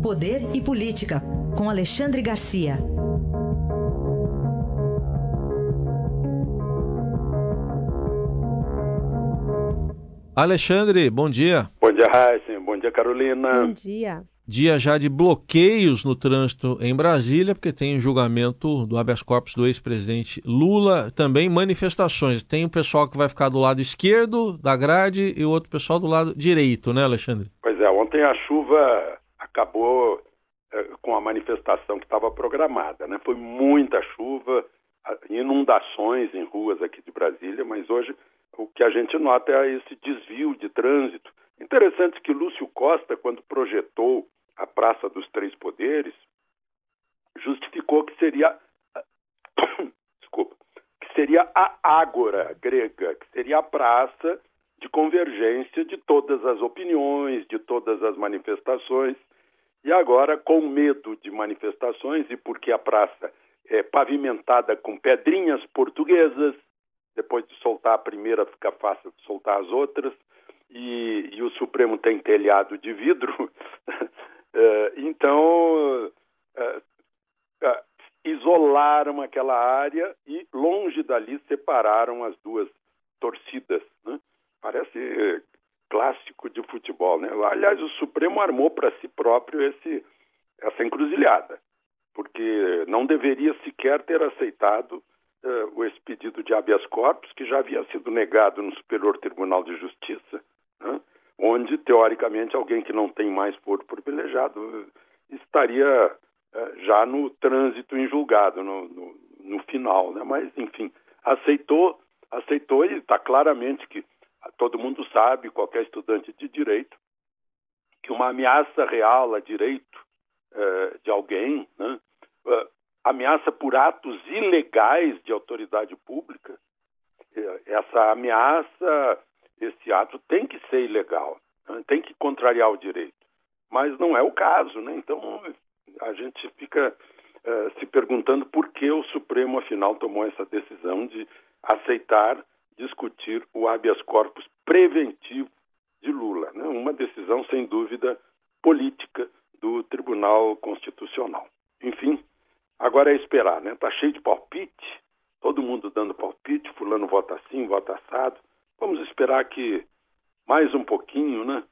Poder e Política, com Alexandre Garcia. Alexandre, bom dia. Bom dia, Raíssa. Bom dia, Carolina. Bom dia. Dia já de bloqueios no trânsito em Brasília, porque tem julgamento do habeas corpus do ex-presidente Lula, também manifestações. Tem um pessoal que vai ficar do lado esquerdo da grade e o outro pessoal do lado direito, né, Alexandre? Pois é, ontem a chuva acabou com a manifestação que estava programada, né? Foi muita chuva, inundações em ruas aqui de Brasília, mas hoje o que a gente nota é esse desvio de trânsito. Interessante que Lúcio Costa, quando projetou a Praça dos Três Poderes, justificou que seria a ágora grega, que seria a praça de convergência de todas as opiniões, de todas as manifestações. E agora, com medo de manifestações, e porque a praça é pavimentada com pedrinhas portuguesas, depois de soltar a primeira fica fácil de soltar as outras, e o Supremo tem telhado de vidro, então isolaram aquela área e longe dali separaram as duas torcidas, né? Parece clássico de futebol, né? Aliás, o Supremo armou para si próprio essa encruzilhada, porque não deveria sequer ter aceitado esse pedido de habeas corpus, que já havia sido negado no Superior Tribunal de Justiça, né? Onde, teoricamente, alguém que não tem mais foro privilegiado estaria já no trânsito em julgado, no final, né? Mas, enfim, aceitou e está claramente que todo mundo sabe, qualquer estudante de direito, que uma ameaça real a direito de alguém, né? Ameaça por atos ilegais de autoridade pública, essa ameaça, esse ato tem que ser ilegal, né? Tem que contrariar o direito. Mas não é o caso, né? Então a gente fica se perguntando por que o Supremo, afinal, tomou essa decisão de aceitar discutir o habeas corpus preventivo de Lula, né? Uma decisão, sem dúvida, política do Tribunal Constitucional. Enfim, agora é esperar, né? Tá cheio de palpite, todo mundo dando palpite, fulano vota assim, vota assado. Vamos esperar que mais um pouquinho, né?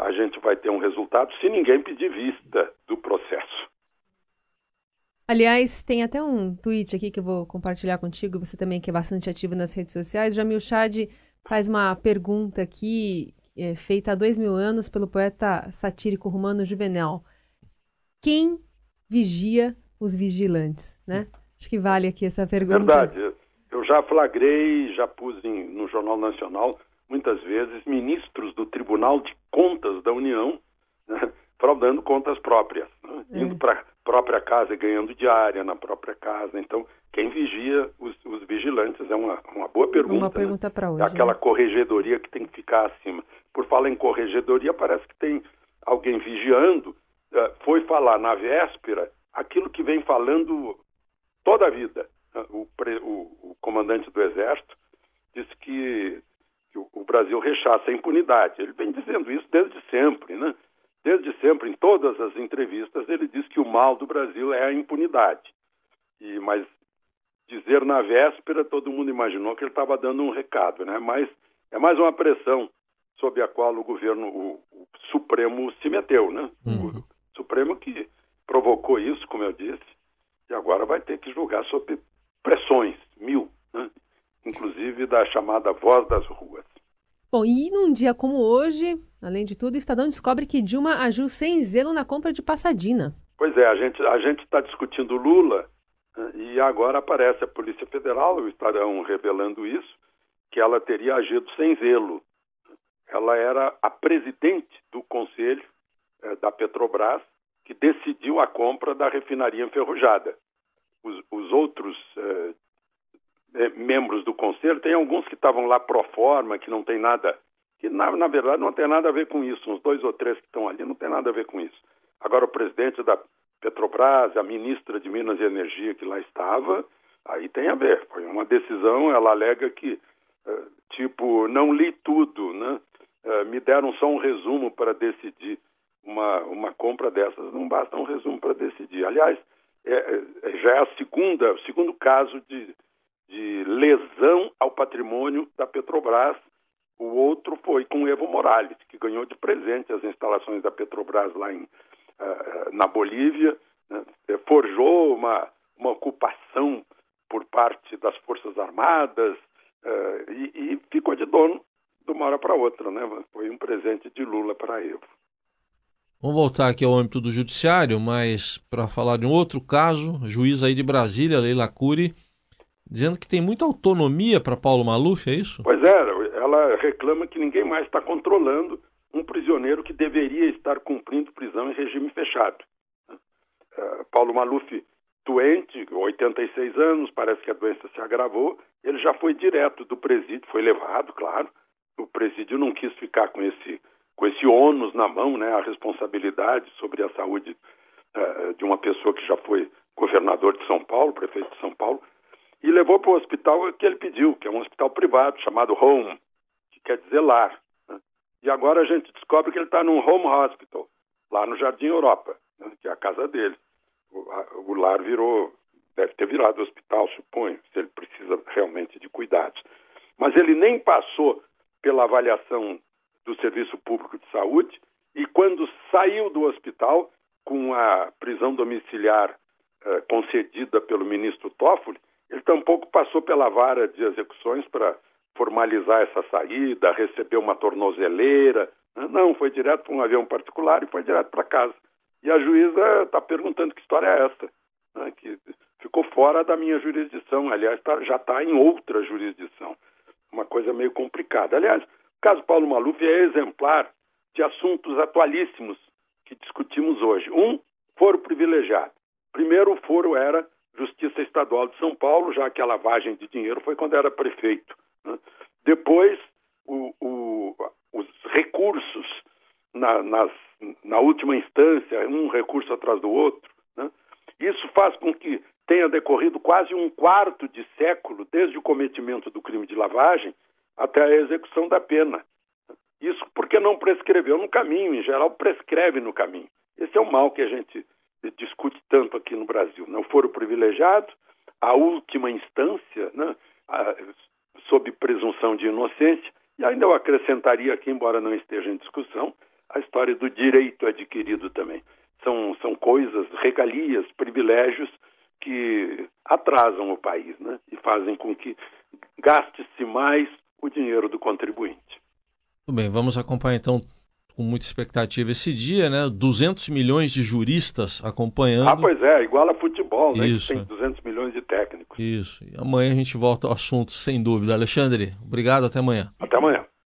A gente vai ter um resultado, se ninguém pedir vista do processo. Aliás, tem até um tweet aqui que eu vou compartilhar contigo, você também que é bastante ativo nas redes sociais. Jamil Chad faz uma pergunta aqui, feita há 2000 anos pelo poeta satírico romano Juvenal. Quem vigia os vigilantes, né? Acho que vale aqui essa pergunta. Verdade. Eu já flagrei, já pus no Jornal Nacional, muitas vezes, ministros do Tribunal de Contas da União, né, fraudando contas próprias, né, indo para a própria casa e ganhando diária na própria casa. Então, quem vigia os vigilantes é uma boa pergunta. Uma pergunta, né? Para hoje. É aquela, né, corregedoria que tem que ficar acima. Por falar em corregedoria, parece que tem alguém vigiando. Foi falar na véspera aquilo que vem falando toda a vida. O comandante do Exército disse que o Brasil rechaça a impunidade. Ele vem dizendo isso desde sempre, né? Desde sempre, em todas as entrevistas, ele diz que o mal do Brasil é a impunidade. Mas dizer na véspera, todo mundo imaginou que ele estava dando um recado, né? Mas é mais uma pressão sob a qual o Supremo se meteu, né? O Supremo que provocou isso, como eu disse, e agora vai ter que julgar sob pressões, né? Inclusive da chamada Voz das Ruas. Bom, e num dia como hoje, além de tudo, o Estadão descobre que Dilma agiu sem zelo na compra de Passadina. Pois é, a gente está discutindo Lula, né, e agora aparece a Polícia Federal, o Estadão revelando isso, que ela teria agido sem zelo. Ela era a presidente do Conselho da Petrobras, que decidiu a compra da refinaria enferrujada. Os outros membros do Conselho, tem alguns que estavam lá pro forma, que não tem nada, que na verdade não tem nada a ver com isso, uns 2 ou 3 que estão ali não tem nada a ver com isso. Agora o presidente da Petrobras, a ministra de Minas e Energia que lá estava, aí tem a ver, foi uma decisão, ela alega que, não li tudo, né? Me deram só um resumo para decidir. uma compra dessas. Não basta um resumo para decidir. Aliás, já é o segundo caso de lesão ao patrimônio da Petrobras. O outro foi com Evo Morales, que ganhou de presente as instalações da Petrobras lá na Bolívia, né? Forjou uma ocupação por parte das Forças Armadas e ficou de dono de uma hora para outra, né? Foi um presente de Lula para Evo. Vamos voltar aqui ao âmbito do judiciário, mas para falar de um outro caso, juiz aí de Brasília, Leila Curi, dizendo que tem muita autonomia para Paulo Maluf, é isso? Pois é, ela reclama que ninguém mais está controlando um prisioneiro que deveria estar cumprindo prisão em regime fechado. Paulo Maluf, doente, 86 anos, parece que a doença se agravou, ele já foi direto do presídio, foi levado, claro, o presídio não quis ficar com esse ônus na mão, né, a responsabilidade sobre a saúde de uma pessoa que já foi governador de São Paulo, prefeito de São Paulo, e levou para o hospital que ele pediu, que é um hospital privado chamado Home, que quer dizer lar. Né? E agora a gente descobre que ele está num Home Hospital, lá no Jardim Europa, né, que é a casa dele. O lar deve ter virado hospital, suponho, se ele precisa realmente de cuidados. Mas ele nem passou pela avaliação do Serviço Público de Saúde, e quando saiu do hospital com a prisão domiciliar concedida pelo ministro Toffoli, ele tampouco passou pela vara de execuções para formalizar essa saída, receber uma tornozeleira. Não, foi direto para um avião particular e foi direto para casa. E a juíza está perguntando que história é essa, né, que ficou fora da minha jurisdição, aliás, já está em outra jurisdição. Uma coisa meio complicada. Aliás, o caso Paulo Maluf é exemplar de assuntos atualíssimos que discutimos hoje. Foro privilegiado. Primeiro, o foro era Justiça Estadual de São Paulo, já que a lavagem de dinheiro foi quando era prefeito. Né? Depois, os recursos na última instância, um recurso atrás do outro. Né? Isso faz com que tenha decorrido quase um quarto de século desde o cometimento do crime de lavagem até a execução da pena. Isso porque não prescreveu no caminho, em geral prescreve no caminho. Esse é o mal que a gente discute tanto aqui no Brasil. Não foro privilegiado, a última instância, né, sob presunção de inocência, e ainda eu acrescentaria aqui, embora não esteja em discussão, a história do direito adquirido também. São coisas, regalias, privilégios que atrasam o país, né, e fazem com que gaste-se mais o dinheiro do contribuinte. Tudo bem, vamos acompanhar então com muita expectativa esse dia, né? 200 milhões de juristas acompanhando. Ah, pois é, igual a futebol, né? Isso, que tem 200 milhões de técnicos. Isso, e amanhã a gente volta ao assunto, sem dúvida. Alexandre, obrigado, até amanhã. Até amanhã.